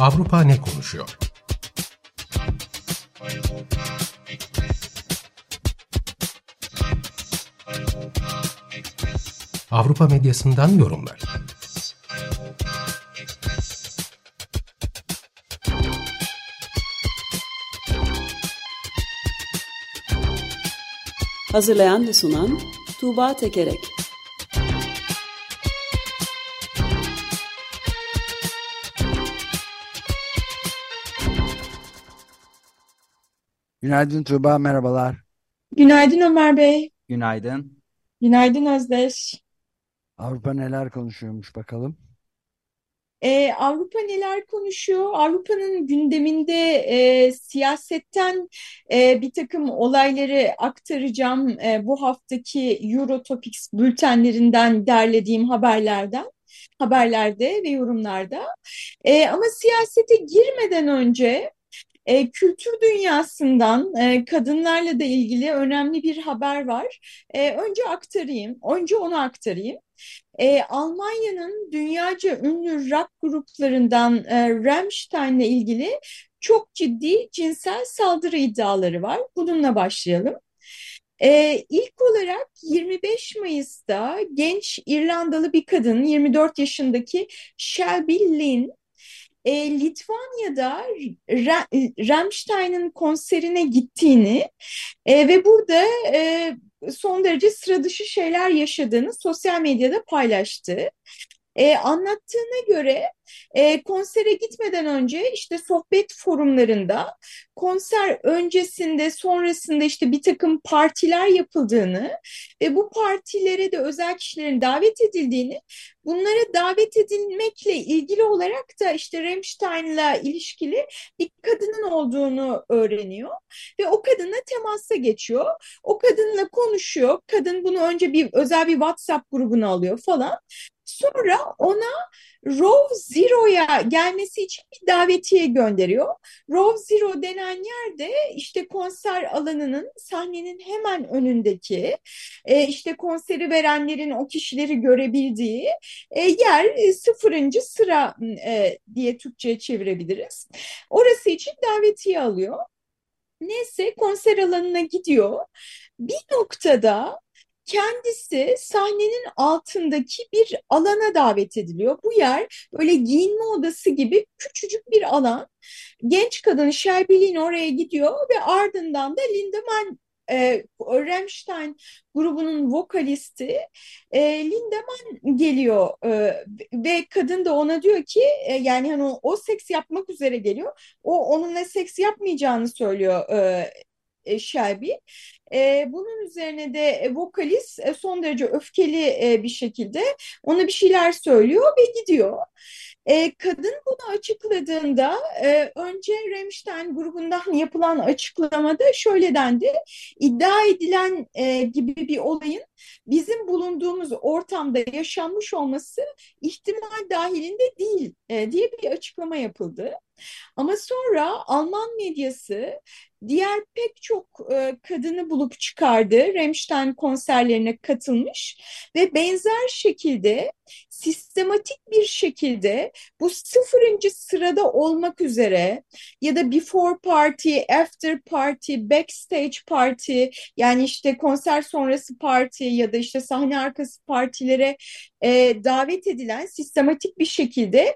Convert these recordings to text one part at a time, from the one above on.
Avrupa ne konuşuyor? Avrupa medyasından yorumlar. Hazırlayan ve sunan Tuğba Tekerek. Günaydın Tuğba, merhabalar. Günaydın Ömer Bey. Günaydın. Günaydın Özdeş. Avrupa neler konuşuyormuş bakalım. Avrupa neler konuşuyor? Avrupa'nın gündeminde siyasetten bir takım olayları aktaracağım. Bu haftaki Eurotopics bültenlerinden derlediğim haberlerde ve yorumlarda. Ama siyasete girmeden önce... kültür dünyasından kadınlarla da ilgili önemli bir haber var. Önce onu aktarayım. Almanya'nın dünyaca ünlü rock gruplarından Rammstein'le ilgili çok ciddi cinsel saldırı iddiaları var. Bununla başlayalım. İlk olarak 25 Mayıs'ta genç İrlandalı bir kadın, 24 yaşındaki Shelby Lynn, Litvanya'da Rammstein'in konserine gittiğini ve burada son derece sıra dışı şeyler yaşadığını sosyal medyada paylaştı. Anlattığına göre konsere gitmeden önce işte sohbet forumlarında konser öncesinde sonrasında işte bir takım partiler yapıldığını ve bu partilere de özel kişilerin davet edildiğini, bunlara davet edilmekle ilgili olarak da işte Rammstein'la ilişkili bir kadının olduğunu öğreniyor ve o kadınla temasa geçiyor. O kadınla konuşuyor. Kadın bunu önce bir özel bir WhatsApp grubuna alıyor falan. Sonra ona Row Zero'ya gelmesi için bir davetiye gönderiyor. Row Zero denen yerde işte konser alanının, sahnenin hemen önündeki, işte konseri verenlerin o kişileri görebildiği yer, 0. sıra diye Türkçe'ye çevirebiliriz. Orası için davetiye alıyor. Neyse, konser alanına gidiyor. Bir noktada kendisi sahnenin altındaki bir alana davet ediliyor. Bu yer böyle giyinme odası gibi küçücük bir alan. Genç kadın Shelby Lynn oraya gidiyor ve ardından da Lindemann, Rammstein grubunun vokalisti Lindemann geliyor ve kadın da ona diyor ki yani hani o seks yapmak üzere geliyor. O onunla seks yapmayacağını söylüyor Shelby. Bunun üzerine de vokalist son derece öfkeli bir şekilde ona bir şeyler söylüyor ve gidiyor. Kadın bunu açıkladığında önce Rammstein grubundan yapılan açıklamada şöyle dendi: iddia edilen gibi bir olayın bizim bulunduğumuz ortamda yaşanmış olması ihtimal dahilinde değil diye bir açıklama yapıldı. Ama sonra Alman medyası diğer pek çok kadını bulup çıkardı. Rammstein konserlerine katılmış ve benzer şekilde sistematik bir şekilde bu 0. sırada olmak üzere ya da before party, after party, backstage party, yani işte konser sonrası parti ya da işte sahne arkası partilere davet edilen, sistematik bir şekilde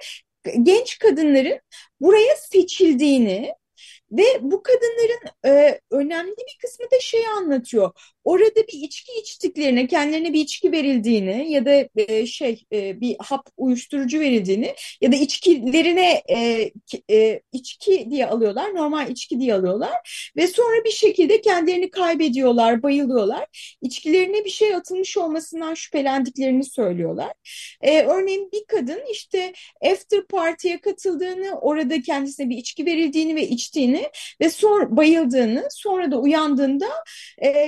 genç kadınların buraya seçildiğini ve bu kadınların önemli bir kısmı da şeyi anlatıyor. Orada bir içki içtiklerine, kendilerine bir içki verildiğini ya da bir hap uyuşturucu verildiğini ya da içkilerine içki diye alıyorlar, normal içki diye alıyorlar ve sonra bir şekilde kendilerini kaybediyorlar, bayılıyorlar. İçkilerine bir şey atılmış olmasından şüphelendiklerini söylüyorlar. Örneğin bir kadın işte after party'ye katıldığını, orada kendisine bir içki verildiğini ve içtiğini ve bayıldığını, sonra da uyandığında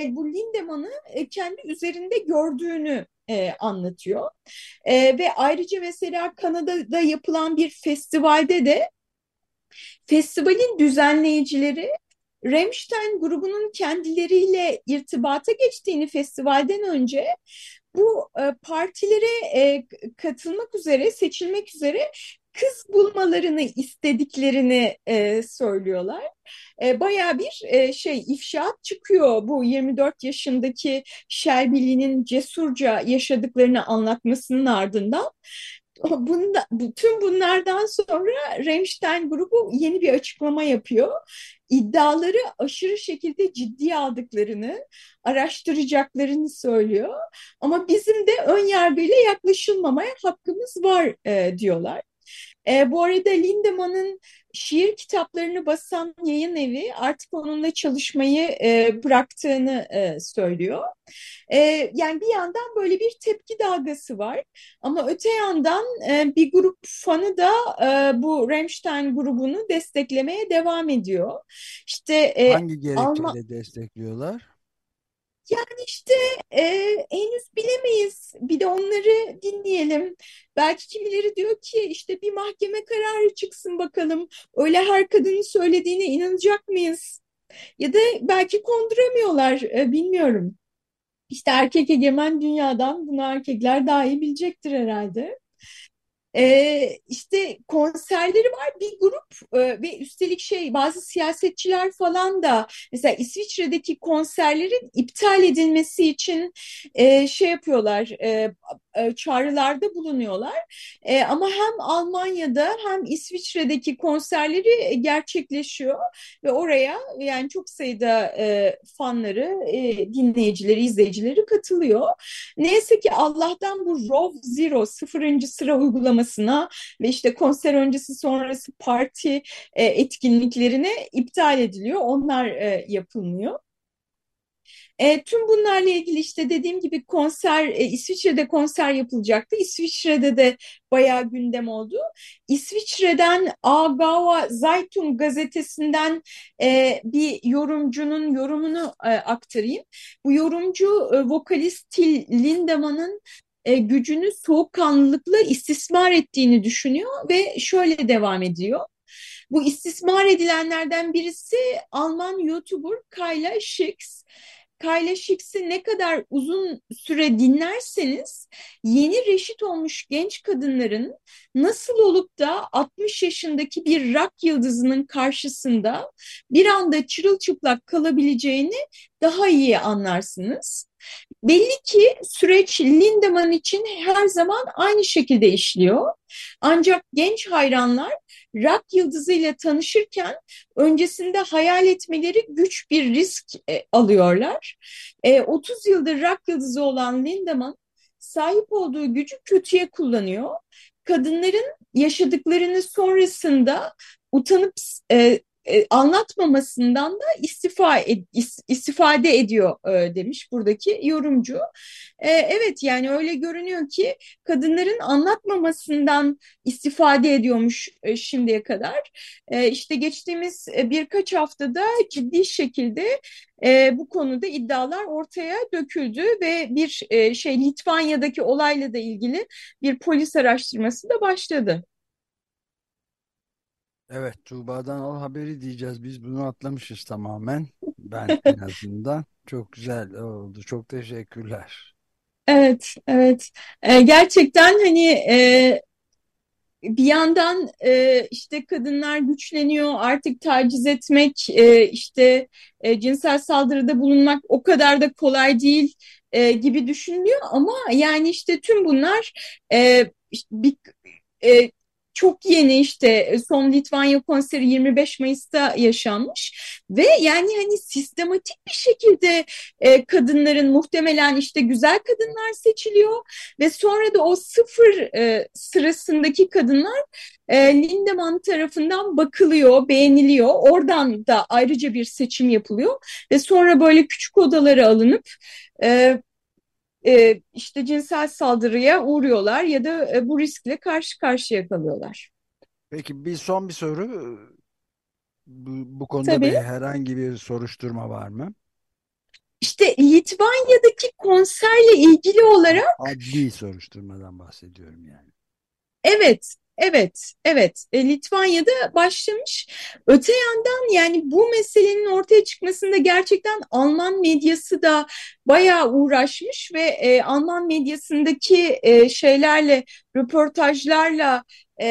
bu Lindemann'ı kendi üzerinde gördüğünü anlatıyor. Ve ayrıca mesela Kanada'da yapılan bir festivalde de festivalin düzenleyicileri Rammstein grubunun kendileriyle irtibata geçtiğini festivalden önce bu partilere katılmak üzere, seçilmek üzere kız bulmalarını istediklerini söylüyorlar. Bayağı bir ifşaat çıkıyor bu 24 yaşındaki Shelby Lynn'in cesurca yaşadıklarını anlatmasının ardından. Bütün bunlardan sonra Rammstein grubu yeni bir açıklama yapıyor. İddiaları aşırı şekilde ciddiye aldıklarını, araştıracaklarını söylüyor. Ama bizim de ön yargıyla yaklaşılmamaya hakkımız var diyorlar. Bu arada Lindemann'ın şiir kitaplarını basan yayın evi artık onunla çalışmayı bıraktığını söylüyor. Yani bir yandan böyle bir tepki dalgası var ama öte yandan bir grup fanı da bu Rammstein grubunu desteklemeye devam ediyor. İşte hangi gerekçeyle destekliyorlar? Yani henüz bilemeyiz. Bir de onları dinleyelim. Belki kimileri diyor ki bir mahkeme kararı çıksın bakalım. Öyle her kadının söylediğine inanacak mıyız? Ya da belki konduramıyorlar. Bilmiyorum. Erkek egemen dünyadan bunu erkekler daha iyi bilecektir herhalde. Konserleri var bir grup ve üstelik bazı siyasetçiler falan da mesela İsviçre'deki konserlerin iptal edilmesi için yapıyorlar, çağrılarda bulunuyorlar. Ama hem Almanya'da hem İsviçre'deki konserleri gerçekleşiyor ve oraya yani çok sayıda fanları, dinleyicileri, izleyicileri katılıyor. Neyse ki Allah'tan bu Row Zero 0. sıra uygulamasına ve konser öncesi sonrası parti etkinliklerine iptal ediliyor. Onlar yapılmıyor. Tüm bunlarla ilgili dediğim gibi konser, İsviçre'de konser yapılacaktı. İsviçre'de de bayağı gündem oldu. İsviçre'den Agava Zeitung gazetesinden bir yorumcunun yorumunu aktarayım. Bu yorumcu vokalist Till Lindemann'ın gücünü soğukkanlılıkla istismar ettiğini düşünüyor ve şöyle devam ediyor. Bu istismar edilenlerden birisi Alman YouTuber Kayla Shicks. Kayla Shicks'i ne kadar uzun süre dinlerseniz yeni reşit olmuş genç kadınların nasıl olup da 60 yaşındaki bir rock yıldızının karşısında bir anda çırılçıplak kalabileceğini daha iyi anlarsınız. Belli ki süreç Lindemann için her zaman aynı şekilde işliyor. Ancak genç hayranlar rock yıldızıyla tanışırken öncesinde hayal etmeleri güç bir risk alıyorlar. 30 yıldır rock yıldızı olan Lindemann sahip olduğu gücü kötüye kullanıyor. Kadınların yaşadıklarını sonrasında utanıp anlatmamasından da istifade ediyor demiş buradaki yorumcu. Evet yani öyle görünüyor ki kadınların anlatmamasından istifade ediyormuş şimdiye kadar. Geçtiğimiz birkaç haftada ciddi şekilde bu konuda iddialar ortaya döküldü ve bir Litvanya'daki olayla da ilgili bir polis araştırması da başladı. Evet, Tuğba'dan al haberi diyeceğiz. Biz bunu atlamışız tamamen. Ben en azından. Çok güzel oldu. Çok teşekkürler. Evet. Gerçekten bir yandan kadınlar güçleniyor. Artık taciz etmek, cinsel saldırıda bulunmak o kadar da kolay değil gibi düşünülüyor. Ama yani tüm bunlar çok yeni son Litvanya konseri 25 Mayıs'ta yaşanmış ve yani sistematik bir şekilde kadınların muhtemelen güzel kadınlar seçiliyor ve sonra da o 0 sırasındaki kadınlar Lindemann tarafından bakılıyor, beğeniliyor. Oradan da ayrıca bir seçim yapılıyor ve sonra böyle küçük odalara alınıp cinsel saldırıya uğruyorlar ya da bu riskle karşı karşıya kalıyorlar. Peki son bir soru. Bu konuda herhangi bir soruşturma var mı? İşte Litvanya'daki konserle ilgili olarak... Adli soruşturmadan bahsediyorum yani. Evet. Litvanya'da başlamış. Öte yandan yani bu meselenin ortaya çıkmasında gerçekten Alman medyası da bayağı uğraşmış ve Alman medyasındaki şeylerle, röportajlarla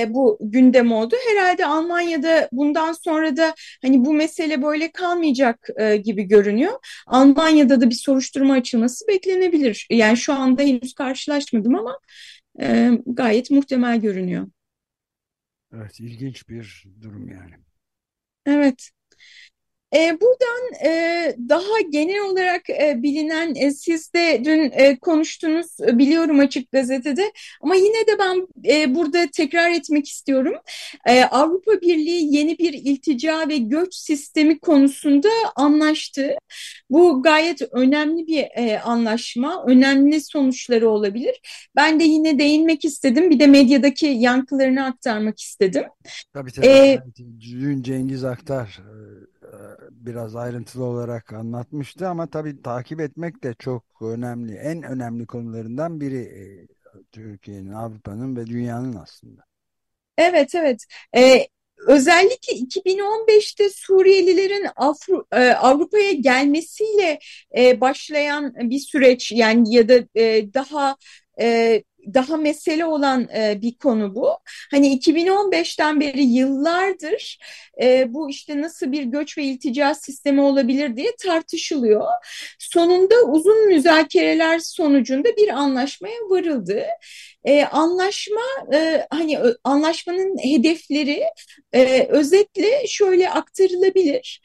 bu gündem oldu. Herhalde Almanya'da bundan sonra da hani bu mesele böyle kalmayacak gibi görünüyor. Almanya'da da bir soruşturma açılması beklenebilir. Yani şu anda henüz karşılaşmadım ama gayet muhtemel görünüyor. Evet, ilginç bir durum yani. Evet. Buradan daha genel olarak bilinen, siz de dün konuştunuz biliyorum Açık Gazete'de ama yine de ben burada tekrar etmek istiyorum. Avrupa Birliği yeni bir iltica ve göç sistemi konusunda anlaştı. Bu gayet önemli bir anlaşma, önemli sonuçları olabilir. Ben de yine değinmek istedim, bir de medyadaki yankılarını aktarmak istedim. Tabii. Dün Cengiz Aktar biraz ayrıntılı olarak anlatmıştı ama tabii takip etmek de çok önemli. En önemli konularından biri Türkiye'nin, Avrupa'nın ve dünyanın aslında. Evet. Özellikle 2015'te Suriyelilerin Avrupa'ya gelmesiyle başlayan bir süreç yani ya da daha mesele olan bir konu bu. Hani 2015'ten beri yıllardır bu işte nasıl bir göç ve iltica sistemi olabilir diye tartışılıyor. Sonunda uzun müzakereler sonucunda bir anlaşmaya varıldı. Anlaşmanın hedefleri özetle şöyle aktarılabilir.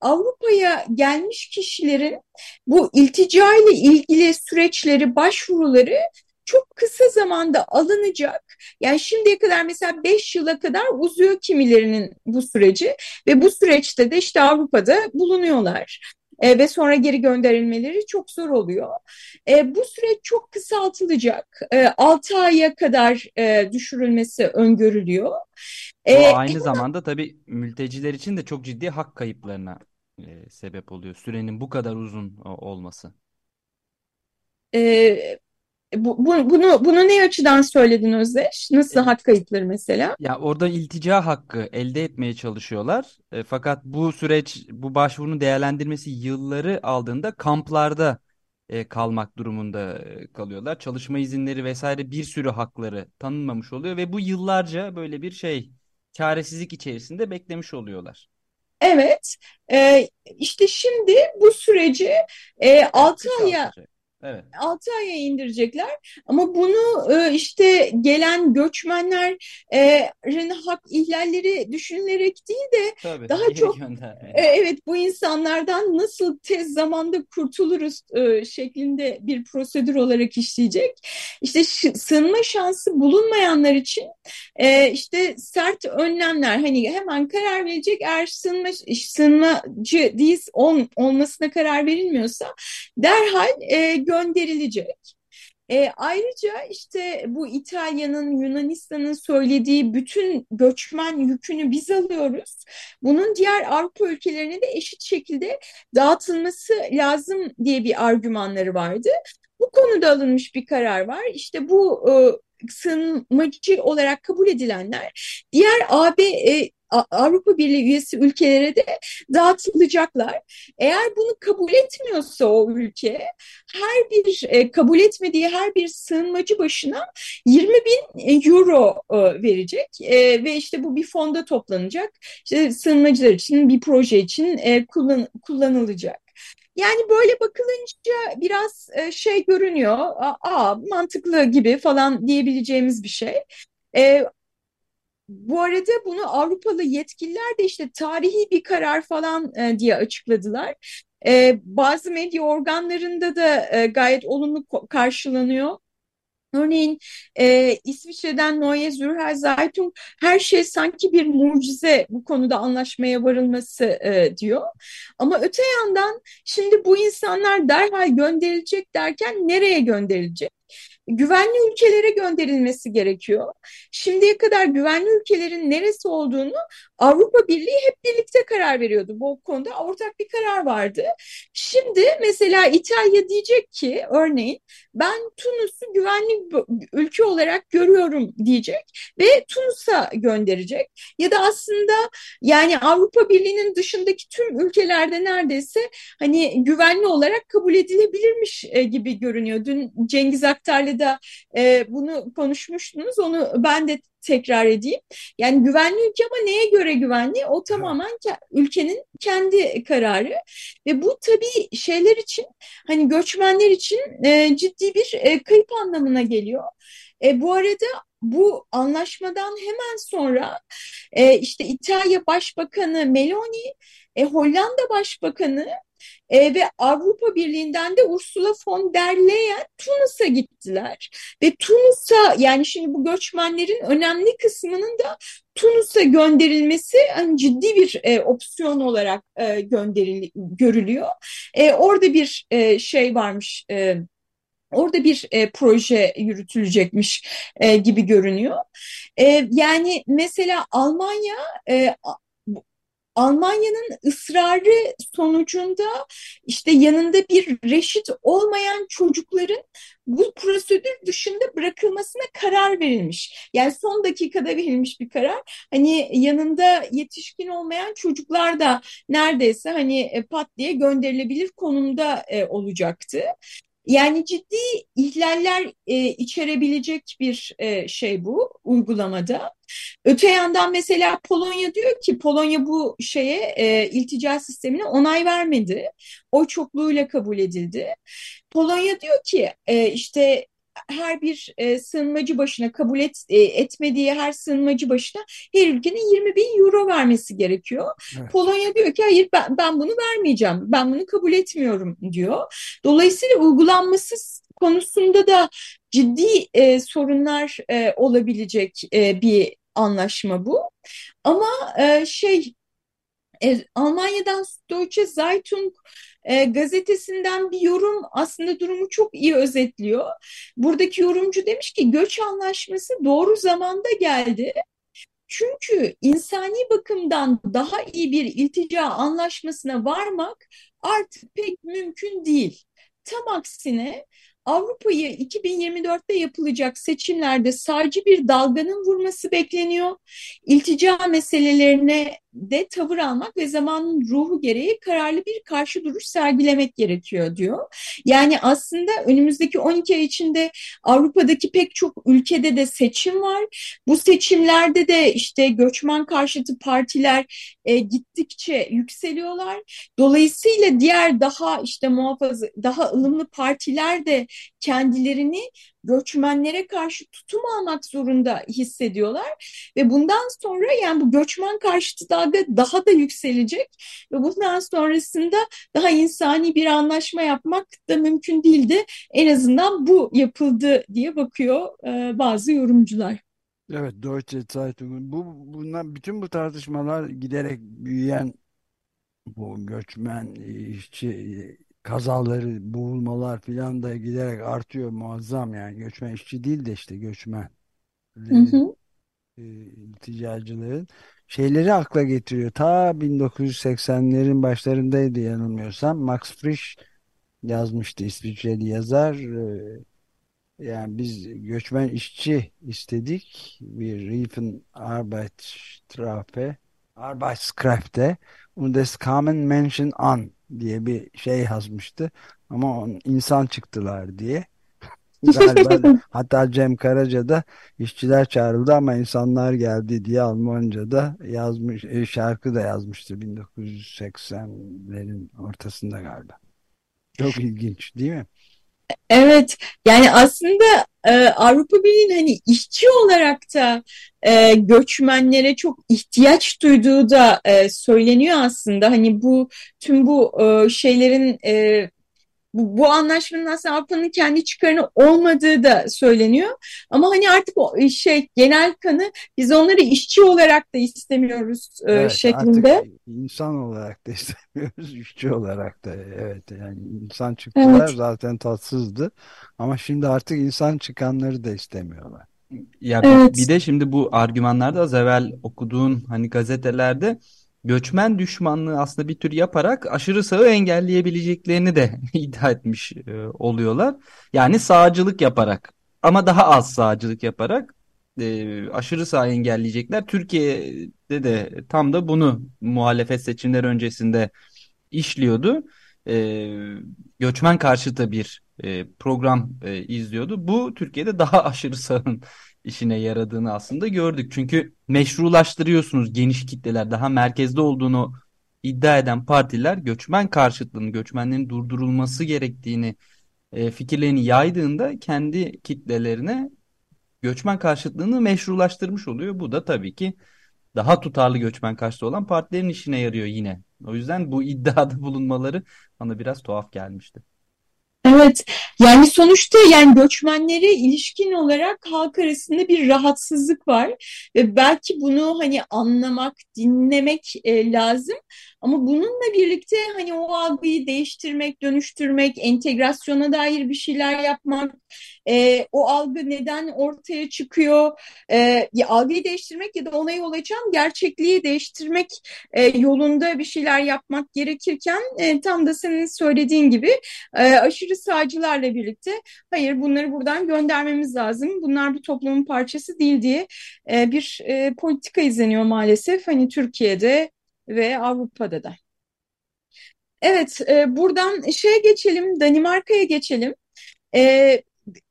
Avrupa'ya gelmiş kişilerin bu iltica ile ilgili süreçleri, başvuruları çok kısa zamanda alınacak. Yani şimdiye kadar mesela 5 yıla kadar uzuyor kimilerinin bu süreci ve bu süreçte de işte Avrupa'da bulunuyorlar. Ve sonra geri gönderilmeleri çok zor oluyor. Bu süreç çok kısaltılacak. 6 aya kadar düşürülmesi öngörülüyor. Aynı zamanda tabii mülteciler için de çok ciddi hak kayıplarına sebep oluyor. Sürenin bu kadar uzun olması. Bunu ne açıdan söyledin Özdeş? Nasıl hak kayıpları mesela? Ya orada iltica hakkı elde etmeye çalışıyorlar. Fakat bu süreç, bu başvurunun değerlendirmesi yılları aldığında kamplarda kalmak durumunda kalıyorlar. Çalışma izinleri vesaire bir sürü hakları tanınmamış oluyor ve bu yıllarca böyle bir çaresizlik içerisinde beklemiş oluyorlar. Evet. İşte şimdi bu süreci 6 aya... Evet. 6 aya indirecekler ama bunu işte gelen göçmenlerin hak ihlalleri düşünülerek değil de tabii, daha çok bu insanlardan nasıl tez zamanda kurtuluruz şeklinde bir prosedür olarak işleyecek. İşte sığınma şansı bulunmayanlar için işte sert önlemler, hani hemen karar verecek, eğer sığınmacı değil olmasına karar verilmiyorsa derhal gönderilecek. Ayrıca işte bu İtalya'nın, Yunanistan'ın söylediği bütün göçmen yükünü biz alıyoruz. Bunun diğer Avrupa ülkelerine de eşit şekilde dağıtılması lazım diye bir argümanları vardı. Bu konuda alınmış bir karar var. İşte bu sığınmacı olarak kabul edilenler diğer Avrupa Birliği üyesi ülkelere de dağıtılacaklar. Eğer bunu kabul etmiyorsa o ülke, her bir kabul etmediği her bir sığınmacı başına 20.000 euro verecek ve işte bu bir fonda toplanacak. İşte sığınmacılar için bir proje için kullanılacak. Yani böyle bakılınca biraz şey görünüyor, mantıklı gibi falan diyebileceğimiz bir şey. Bu arada bunu Avrupalı yetkililer de işte tarihi bir karar falan diye açıkladılar. Bazı medya organlarında da gayet olumlu karşılanıyor. Örneğin İsviçre'den Noye Zürher Zeitung her şey sanki bir mucize bu konuda anlaşmaya varılması diyor. Ama öte yandan şimdi bu insanlar derhal gönderilecek derken nereye gönderilecek? güvenli ülkelere gönderilmesi gerekiyor. Şimdiye kadar güvenli ülkelerin neresi olduğunu Avrupa Birliği hep birlikte karar veriyordu. Bu konuda ortak bir karar vardı. Şimdi mesela İtalya diyecek ki örneğin ben Tunus'u güvenli ülke olarak görüyorum diyecek ve Tunus'a gönderecek. Ya da aslında yani Avrupa Birliği'nin dışındaki tüm ülkelerde neredeyse hani güvenli olarak kabul edilebilirmiş gibi görünüyor. Dün Cengiz Aktar'la da bunu konuşmuştunuz. Onu ben de tekrar edeyim. Yani güvenli ülke ama neye göre güvenli? O tamamen ülkenin kendi kararı ve bu tabii şeyler için hani göçmenler için ciddi bir kayıp anlamına geliyor. Bu arada bu anlaşmadan hemen sonra işte İtalya Başbakanı Meloni, Hollanda Başbakanı ve Avrupa Birliği'nden de Ursula von der Leyen Tunus'a gittiler. Ve Tunus'a yani şimdi bu göçmenlerin önemli kısmının da Tunus'a gönderilmesi hani ciddi bir opsiyon olarak görülüyor. Orada bir şey varmış. Orada bir proje yürütülecekmiş gibi görünüyor. Yani mesela Almanya, Almanya'nın ısrarı sonucunda işte yanında bir reşit olmayan çocukların bu prosedür dışında bırakılmasına karar verilmiş. Yani son dakikada verilmiş bir karar. Hani yanında yetişkin olmayan çocuklar da neredeyse hani pat diye gönderilebilir konumda olacaktı. Yani ciddi ihlaller içerebilecek bir şey bu uygulamada. Öte yandan mesela Polonya diyor ki Polonya bu şeye iltica sistemine onay vermedi. Oy çokluğuyla kabul edildi. Polonya diyor ki işte her bir sığınmacı başına kabul etmediği her sığınmacı başına her ülkenin 20.000 euro vermesi gerekiyor. Evet. Polonya diyor ki hayır ben bunu vermeyeceğim. Ben bunu kabul etmiyorum diyor. Dolayısıyla uygulanması konusunda da ciddi sorunlar olabilecek bir anlaşma bu. Ama Almanya'dan Deutsche Zeitung gazetesinden bir yorum aslında durumu çok iyi özetliyor. Buradaki yorumcu demiş ki göç anlaşması doğru zamanda geldi. Çünkü insani bakımdan daha iyi bir iltica anlaşmasına varmak artık pek mümkün değil. Tam aksine Avrupa'yı 2024'te yapılacak seçimlerde sadece bir dalganın vurması bekleniyor. İltica meselelerine de tavır almak ve zamanın ruhu gereği kararlı bir karşı duruş sergilemek gerekiyor diyor. Yani aslında önümüzdeki 12 ay içinde Avrupa'daki pek çok ülkede de seçim var. Bu seçimlerde de işte göçmen karşıtı partiler gittikçe yükseliyorlar. Dolayısıyla diğer daha işte muhafaza, daha ılımlı partiler de kendilerini göçmenlere karşı tutum almak zorunda hissediyorlar ve bundan sonra yani bu göçmen karşıtı dalga daha da yükselecek ve bundan sonrasında daha insani bir anlaşma yapmak da mümkün değildi. En azından bu yapıldı diye bakıyor bazı yorumcular. Evet, Deutsche Zeitung'un bundan bütün bu tartışmalar giderek büyüyen bu göçmen işçi kazaları, boğulmalar filan da giderek artıyor muazzam yani. Göçmen işçi değil de işte göçmen ilticacıların şeyleri akla getiriyor. Ta 1980'lerin başlarındaydı yanılmıyorsam. Max Frisch yazmıştı, İsviçreli yazar. Yani biz göçmen işçi istedik. Bir Riefen Arbeitsstrafe, Arbeitskräfte und des kamen Menschen an diye bir şey yazmıştı ama insan çıktılar diye galiba. Hatta Cem Karaca da işçiler çağrıldı ama insanlar geldi diye Almanca'da yazmış, şarkı da yazmıştı 1980'lerin ortasında galiba. Çok ilginç değil mi? Evet, yani aslında Avrupa Birliği'nin hani işçi olarak da göçmenlere çok ihtiyaç duyduğu da söyleniyor aslında. Hani bu tüm bu şeylerin Bu anlaşmanın aslında Avrupa'nın kendi çıkarını olmadığı da söyleniyor. Ama hani artık o şey genel kanı biz onları işçi olarak da istemiyoruz evet, şeklinde. Artık insan olarak da istemiyoruz, işçi olarak da. Evet yani insan çıktılar evet. Zaten tatsızdı. Ama şimdi artık insan çıkanları da istemiyorlar. Ya evet. Bir de şimdi bu argümanlarda az evvel okuduğun hani gazetelerde göçmen düşmanlığı aslında bir tür yaparak aşırı sağı engelleyebileceklerini de iddia etmiş oluyorlar. Yani sağcılık yaparak ama daha az sağcılık yaparak aşırı sağı engelleyecekler. Türkiye'de de tam da bunu muhalefet seçimleri öncesinde işliyordu. Göçmen karşıtı bir program izliyordu. Bu Türkiye'de daha aşırı sağın işine yaradığını aslında gördük. Çünkü meşrulaştırıyorsunuz geniş kitleler. Daha merkezde olduğunu iddia eden partiler göçmen karşıtlığını, göçmenlerin durdurulması gerektiğini fikirlerini yaydığında kendi kitlelerine göçmen karşıtlığını meşrulaştırmış oluyor. Bu da tabii ki daha tutarlı göçmen karşıtı olan partilerin işine yarıyor yine. O yüzden bu iddiada bulunmaları bana biraz tuhaf gelmişti. Evet yani sonuçta yani göçmenlere ilişkin olarak halk arasında bir rahatsızlık var ve belki bunu hani anlamak, dinlemek lazım ama bununla birlikte hani o algıyı değiştirmek, dönüştürmek, entegrasyona dair bir şeyler yapmak, o algı neden ortaya çıkıyor, ya algıyı değiştirmek ya da ona yol açan gerçekliği değiştirmek yolunda bir şeyler yapmak gerekirken tam da senin söylediğin gibi aşırı sağcılarla birlikte hayır bunları buradan göndermemiz lazım. Bunlar bu toplumun parçası değil diye bir politika izleniyor maalesef. Hani Türkiye'de ve Avrupa'da da. Evet buradan şeye geçelim, Danimarka'ya geçelim.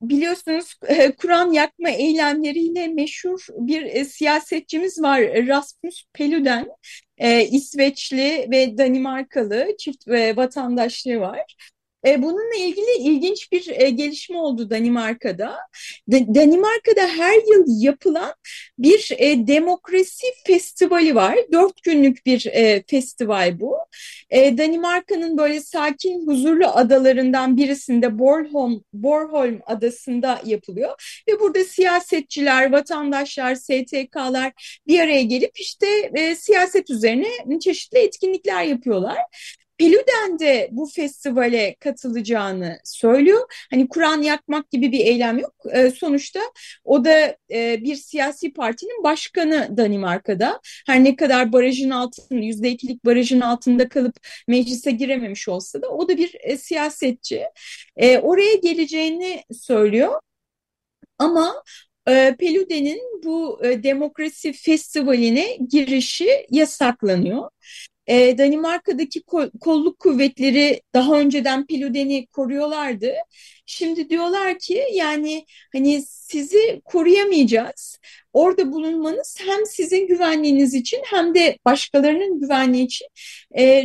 Biliyorsunuz Kur'an yakma eylemleriyle meşhur bir siyasetçimiz var Rasmus Paludan. İsveçli ve Danimarkalı çift vatandaşlığı var. Bununla ilgili ilginç bir gelişme oldu Danimarka'da. Danimarka'da her yıl yapılan bir demokrasi festivali var. 4 günlük bir festival bu. Danimarka'nın böyle sakin, huzurlu adalarından birisinde Borholm adasında yapılıyor. Ve burada siyasetçiler, vatandaşlar, STK'lar bir araya gelip işte siyaset üzerine çeşitli etkinlikler yapıyorlar. Paludan de bu festivale katılacağını söylüyor. Hani Kur'an yakmak gibi bir eylem yok. Sonuçta o da bir siyasi partinin başkanı Danimarka'da. Her ne kadar barajın altında, %2'lik barajın altında kalıp meclise girememiş olsa da o da bir siyasetçi. Oraya geleceğini söylüyor. Ama Paludan'ın bu demokrasi festivaline girişi yasaklanıyor. Danimarka'daki kolluk kuvvetleri daha önceden Paludan'ı koruyorlardı. Şimdi diyorlar ki yani hani sizi koruyamayacağız. Orada bulunmanız hem sizin güvenliğiniz için hem de başkalarının güvenliği için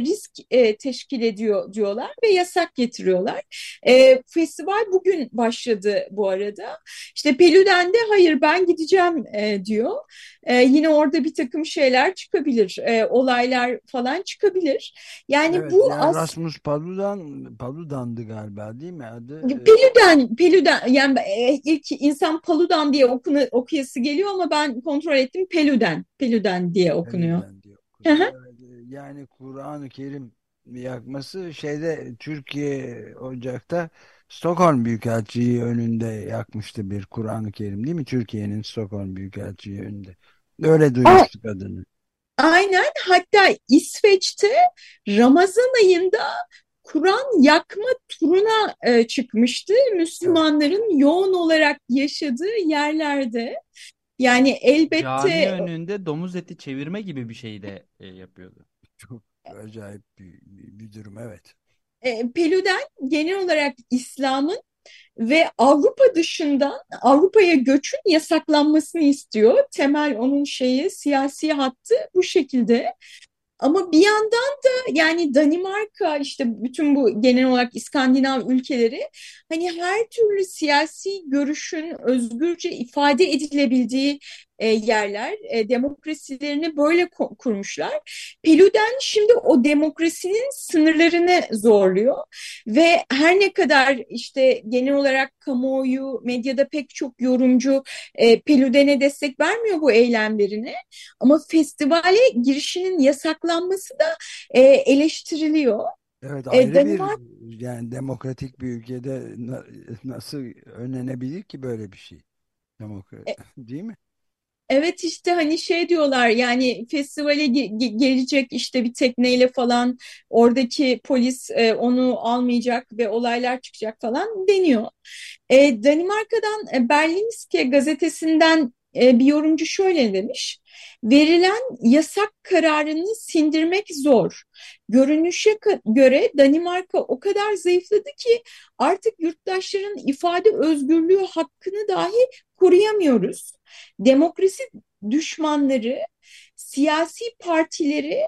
risk teşkil ediyor diyorlar ve yasak getiriyorlar. Festival bugün başladı bu arada. İşte Paludan de hayır ben gideceğim diyor. Yine orada bir takım şeyler çıkabilir, olaylar falan çıkabilir. Yani evet, bu yani Rasmus Paludan'dı galiba değil mi adı? Paludan yani ilk insan Paludan diye okuyası geliyor ama ben kontrol ettim Paludan diye okunuyor. Paludan diye okunuyor. Yani Kur'an-ı Kerim yakması şeyde Türkiye Ocak'ta Stockholm Büyükelçiliği önünde yakmıştı bir Kur'an-ı Kerim değil mi? Türkiye'nin Stockholm Büyükelçiliği önünde. Öyle duymuştuk adını. Aynen hatta İsveç'te Ramazan ayında Kur'an yakma turuna çıkmıştı Müslümanların yoğun olarak yaşadığı yerlerde. Yani elbette... Cami önünde domuz eti çevirme gibi bir şey de yapıyordu. Çok acayip bir durum evet. Paludan genel olarak İslam'ın ve Avrupa dışından Avrupa'ya göçün yasaklanmasını istiyor. Temel onun şeyi siyasi hattı bu şekilde. Ama bir yandan da yani Danimarka işte bütün bu genel olarak İskandinav ülkeleri hani her türlü siyasi görüşün özgürce ifade edilebildiği yerler demokrasilerini böyle kurmuşlar. Paludan şimdi o demokrasinin sınırlarını zorluyor ve her ne kadar işte genel olarak kamuoyu, medyada pek çok yorumcu Paludan'e destek vermiyor bu eylemlerine, ama festivale girişinin yasaklanması da eleştiriliyor. Evet, ayrı bir, yani demokratik bir ülkede nasıl önlenebilir ki böyle bir şey? Değil mi? Evet, işte hani şey diyorlar, yani festivale gelecek işte bir tekneyle falan, oradaki polis onu almayacak ve olaylar çıkacak falan deniyor. Danimarka'dan Berlinske gazetesinden bir yorumcu şöyle demiş: verilen yasak kararını sindirmek zor. Görünüşe göre Danimarka o kadar zayıfladı ki artık yurttaşların ifade özgürlüğü hakkını dahi koruyamıyoruz. Demokrasi düşmanları, siyasi partileri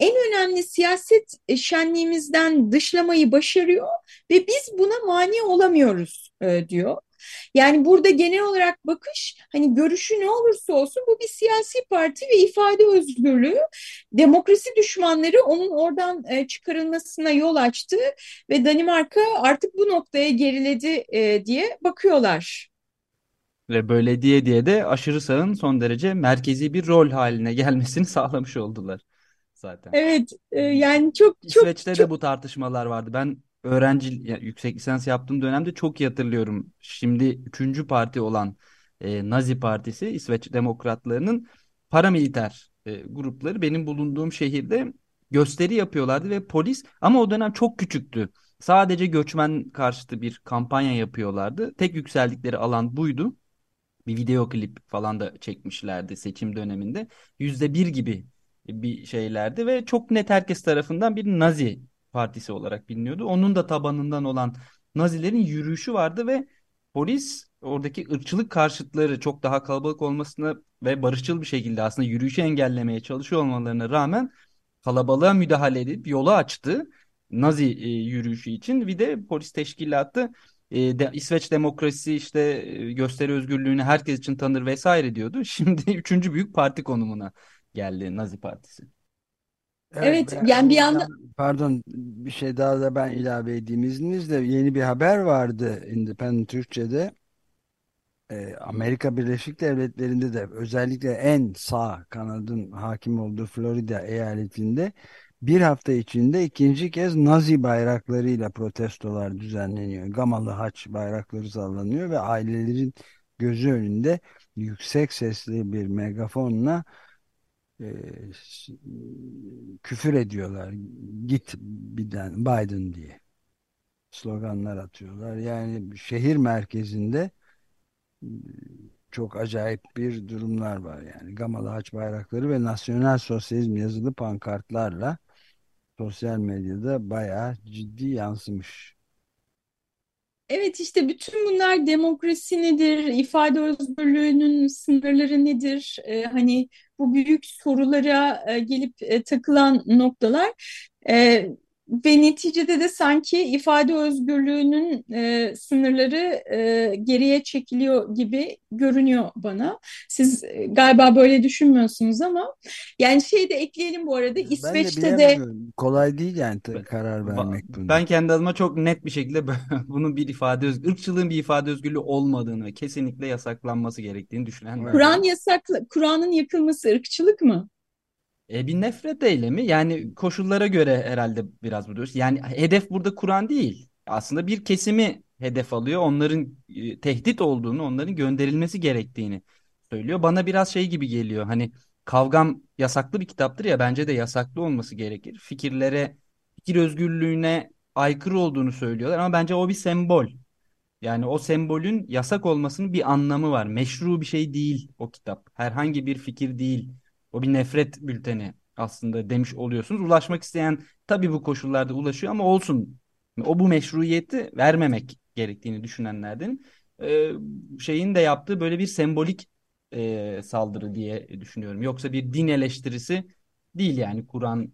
en önemli siyaset şenliğimizden dışlamayı başarıyor ve biz buna mani olamıyoruz diyor. Yani burada genel olarak bakış, hani görüşü ne olursa olsun bu bir siyasi parti ve ifade özgürlüğü, demokrasi düşmanları onun oradan çıkarılmasına yol açtı ve Danimarka artık bu noktaya geriledi diye bakıyorlar. Ve böyle diye de aşırı sağın son derece merkezi bir rol haline gelmesini sağlamış oldular zaten. Evet, yani çok İsveç'te de bu tartışmalar vardı. Ben yüksek lisans yaptığım dönemde çok iyi hatırlıyorum. Şimdi 3. parti olan Nazi Partisi, İsveç Demokratlarının paramiliter grupları benim bulunduğum şehirde gösteri yapıyorlardı ve polis, ama o dönem çok küçüktü, sadece göçmen karşıtı bir kampanya yapıyorlardı. Tek yükseldikleri alan buydu. Bir video klip falan da çekmişlerdi seçim döneminde. %1 gibi bir şeylerdi ve çok net herkes tarafından bir Nazi Partisi olarak biliniyordu. Onun da tabanından olan Nazilerin yürüyüşü vardı ve polis oradaki ırkçılık karşıtları çok daha kalabalık olmasına ve barışçıl bir şekilde aslında yürüyüşü engellemeye çalışıyor olmalarına rağmen kalabalığa müdahale edip yolu açtı Nazi yürüyüşü için. Bir de polis teşkilatı İsveç demokrasi işte gösteri özgürlüğünü herkes için tanır vesaire diyordu. Şimdi 3. büyük parti konumuna geldi Nazi Partisi. Evet, yani bir yandan... Pardon, bir şey daha da ben ilave edeyim izninizle. Yeni bir haber vardı Independent Türkçe'de. Amerika Birleşik Devletleri'nde de özellikle en sağ kanadın hakim olduğu Florida eyaletinde bir hafta içinde ikinci kez Nazi bayraklarıyla protestolar düzenleniyor. Gamalı haç bayrakları sallanıyor ve ailelerin gözü önünde yüksek sesli bir megafonla küfür ediyorlar. Git Biden diye sloganlar atıyorlar. Yani şehir merkezinde çok acayip bir durumlar var yani. Gamalı haç bayrakları ve nasyonel sosyalizm yazılı pankartlarla sosyal medyada bayağı ciddi yansımış. Evet, işte bütün bunlar demokrasi nedir, ifade özgürlüğünün sınırları nedir, hani bu büyük sorulara gelip takılan noktalar ve neticede de sanki ifade özgürlüğünün sınırları geriye çekiliyor gibi görünüyor bana. Siz galiba böyle düşünmüyorsunuz ama yani şey de ekleyelim bu arada, İsveç'te de kolay değil yani karar vermek. Ben kendi adıma çok net bir şekilde bunun bir ifade özgürlüğü, ırkçılığın bir ifade özgürlüğü olmadığını ve kesinlikle yasaklanması gerektiğini düşünen. Kur'an'ın yakılması ırkçılık mı? Bir nefret eylemi, yani koşullara göre herhalde biraz bu diyoruz. Yani hedef burada Kur'an değil. Aslında bir kesimi hedef alıyor. Onların tehdit olduğunu, onların gönderilmesi gerektiğini söylüyor. Bana biraz şey gibi geliyor. Hani Kavgam yasaklı bir kitaptır ya, bence de yasaklı olması gerekir. Fikir özgürlüğüne aykırı olduğunu söylüyorlar ama bence o bir sembol. Yani o sembolün yasak olmasının bir anlamı var. Meşru bir şey değil o kitap. Herhangi bir fikir değil. O bir nefret bülteni aslında demiş oluyorsunuz. Ulaşmak isteyen tabii bu koşullarda ulaşıyor ama olsun. O bu meşruiyeti vermemek gerektiğini düşünenlerden şeyin de yaptığı böyle bir sembolik saldırı diye düşünüyorum. Yoksa bir din eleştirisi değil yani, Kur'an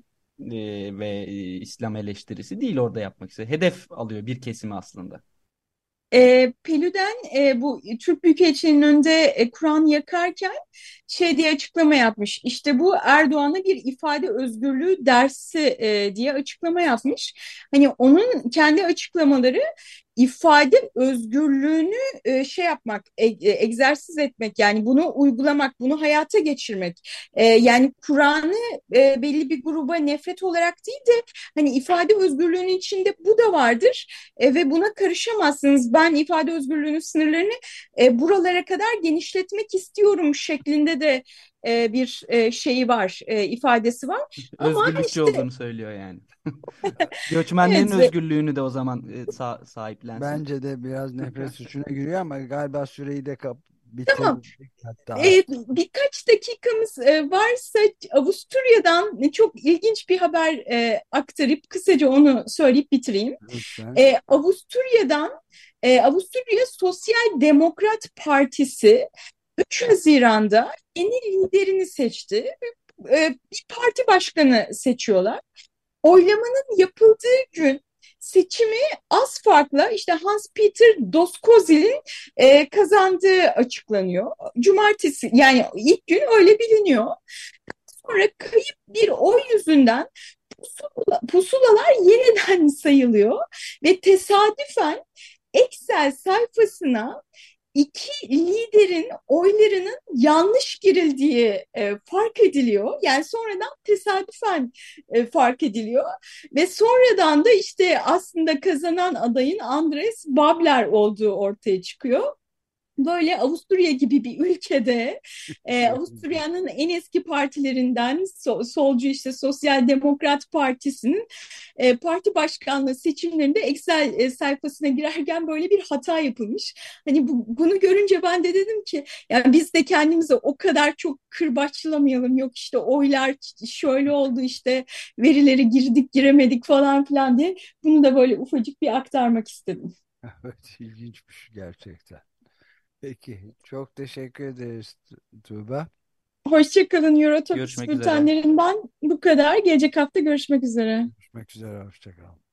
ve İslam eleştirisi değil orada yapmak istiyor. Hedef alıyor bir kesimi aslında. Paludan bu Türk Büyükelçiliğinin önünde Kur'an yakarken şey diye açıklama yapmış. İşte bu Erdoğan'a bir ifade özgürlüğü dersi diye açıklama yapmış. Hani onun kendi açıklamaları ifade özgürlüğünü şey yapmak, egzersiz etmek, yani bunu uygulamak, bunu hayata geçirmek. Yani Kur'an'ı belli bir gruba nefret olarak değil de hani ifade özgürlüğünün içinde bu da vardır ve buna karışamazsınız. Ben ifade özgürlüğünün sınırlarını buralara kadar genişletmek istiyorum şeklinde de bir şeyi var, ifadesi var. Özgürlükçü işte... olduğunu söylüyor yani. Göçmenlerin evet, özgürlüğünü de o zaman sahiplensin. Bence de biraz nefret suçuna giriyor ama galiba süreyi de Tamam. Birkaç dakikamız varsa Avusturya'dan çok ilginç bir haber aktarıp kısaca onu söyleyip bitireyim. Avusturya'dan Avusturya Sosyal Demokrat Partisi 3 Haziran'da yeni liderini seçti. Bir parti başkanı seçiyorlar. Oylamanın yapıldığı gün seçimi az farkla işte Hans-Peter Doskozil'in kazandığı açıklanıyor. Cumartesi, yani ilk gün öyle biliniyor. Sonra kayıp bir oy yüzünden pusulalar yeniden sayılıyor ve tesadüfen Excel sayfasına İki liderin oylarının yanlış girildiği fark ediliyor. Yani sonradan tesadüfen fark ediliyor. Ve sonradan da işte aslında kazanan adayın Andres Babler olduğu ortaya çıkıyor. Böyle Avusturya gibi bir ülkede Avusturya'nın en eski partilerinden solcu işte Sosyal Demokrat Partisi'nin parti başkanlığı seçimlerinde Excel sayfasına girerken böyle bir hata yapılmış. Hani bunu görünce ben de dedim ki yani biz de kendimize o kadar çok kırbaçlamayalım, yok işte oylar şöyle oldu, işte verileri girdik giremedik falan filan diye bunu da böyle ufacık bir aktarmak istedim. Evet, ilginçmiş gerçekten. Peki. Çok teşekkür ederiz Tuğba. Hoşçakalın. Eurotopics bültenlerinden bu kadar. Gelecek hafta görüşmek üzere. Hoşçakalın.